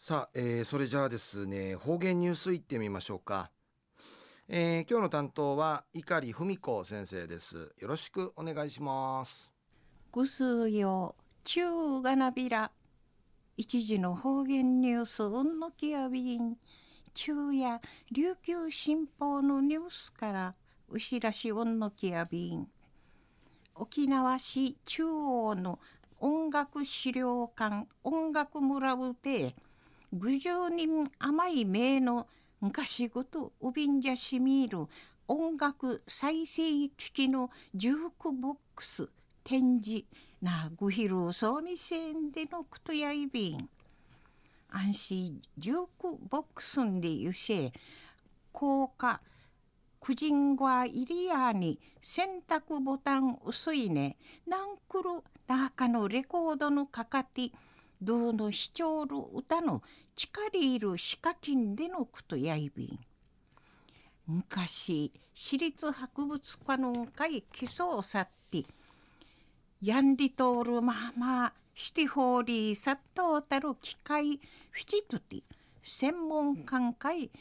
さあ、それじゃあですね、方言ニュースいってみましょうか。今日の担当は碇文子先生です。よろしくお願いします。ぐすよちゅうがなびら、一時の方言ニュースうんのきやびん。昼夜琉球新報のニュースからうしらしうんのきやびん。沖縄市中央の音楽資料館音楽村うて50人甘い名の昔ごとうびんじゃしみいる音楽再生機器のジュークボックス展示なぐひるそうみせんでのくとやいびん。安心ジュークボックスんでゆしえ効果くじんごわいりやに選択ボタン薄いねなんくるなかのレコードのかかってどうのしちょうる歌のちかりいるしかきんでのくとやいびん。昔市立博物館の会基礎を去ってやんりとおるまましてほうりさっとたる機械ふちとて専門館会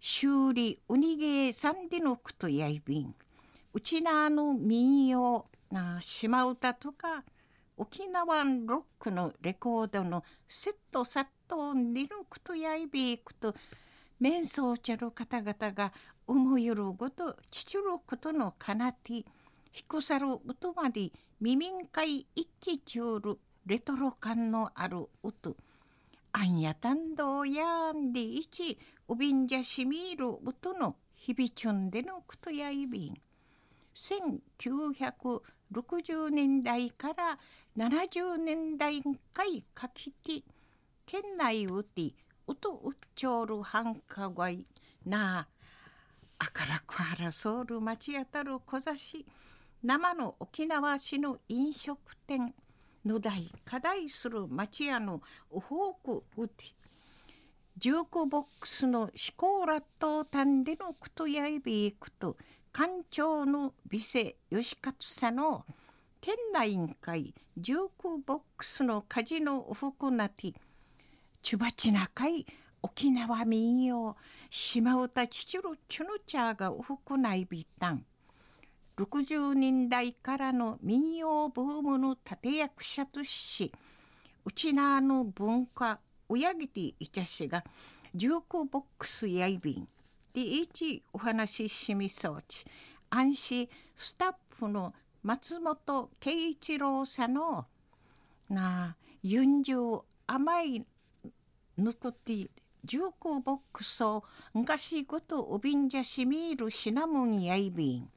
修理うにげさんでのくとやいびん。うちなあの民謡な島唄とか沖縄ロックのレコードのセットサットンでのくとやいびくと面相ちゃる方々が思いよるごとちちゅることのかなてひこさるうとまで耳んかい一ちゅるレトロ感のあるうとあんやたんどうやんでいちおびんじゃしみいるうとのひびちゅんでのくとやいびん。1960年代から70年代回かきて県内うてうとうっちょる繁華街なあからくあらソウル町あたる小座市生の沖縄市の飲食店の代課題する町屋のうほうくうてジュークボックスのシコーラットータンでのくとやいびくと館長の美瀬義勝さんの県内委員会ジュークボックスの家事のおふくなてちゅばちなかい沖縄民謡島唄ちちゅるちゅぬちゃがおふくないびたん。60年代からの民謡ブームの立役者としうちなの文化うやぎていちゃしがジュークボックスやいびん第一お話ししみそうち安心スタッフの松本圭一郎さんのなあ40甘いぬくてジュークボックスを昔ごとおびんじゃしみいるシナモンやいびん。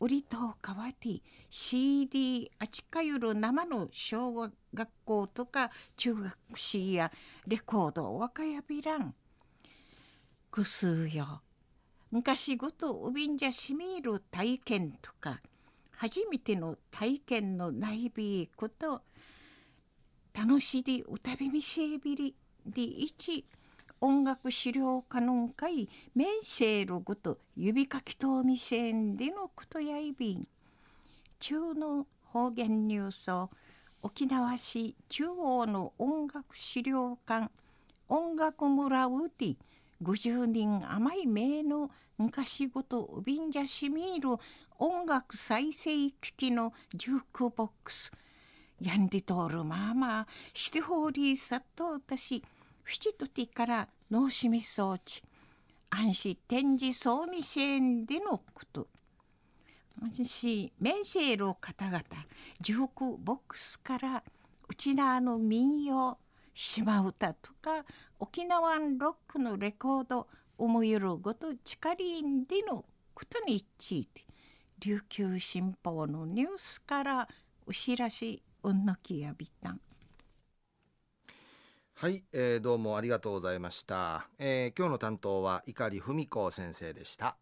売りとかわて CD あちかゆる生の小学校とか中学生やレコードわかやびらん。ぐすよ昔ごとおびんじゃしみいる体験とか初めての体験のないびこと楽しでうたびみせびりでいち音楽資料家の会面せるごと指かきとみせんでのくとやいびん。中の方言ニュースを沖縄市中央の音楽資料館音楽村うて50人甘い名の昔ごとうびんじゃしみいる音楽再生機器のジュークボックスやんりとおるまましてほりさっとたしふちとてからのしみそうち安心展示そうみせんでのこと安心面せる方々ジュークボックスからうちなの民謡島唄とか沖縄ロックのレコード思いよるごとちかりんでのことについて琉球新報のニュースからお知らしうんのきやびたん。はい、どうもありがとうございました。今日の担当は碇文子先生でした。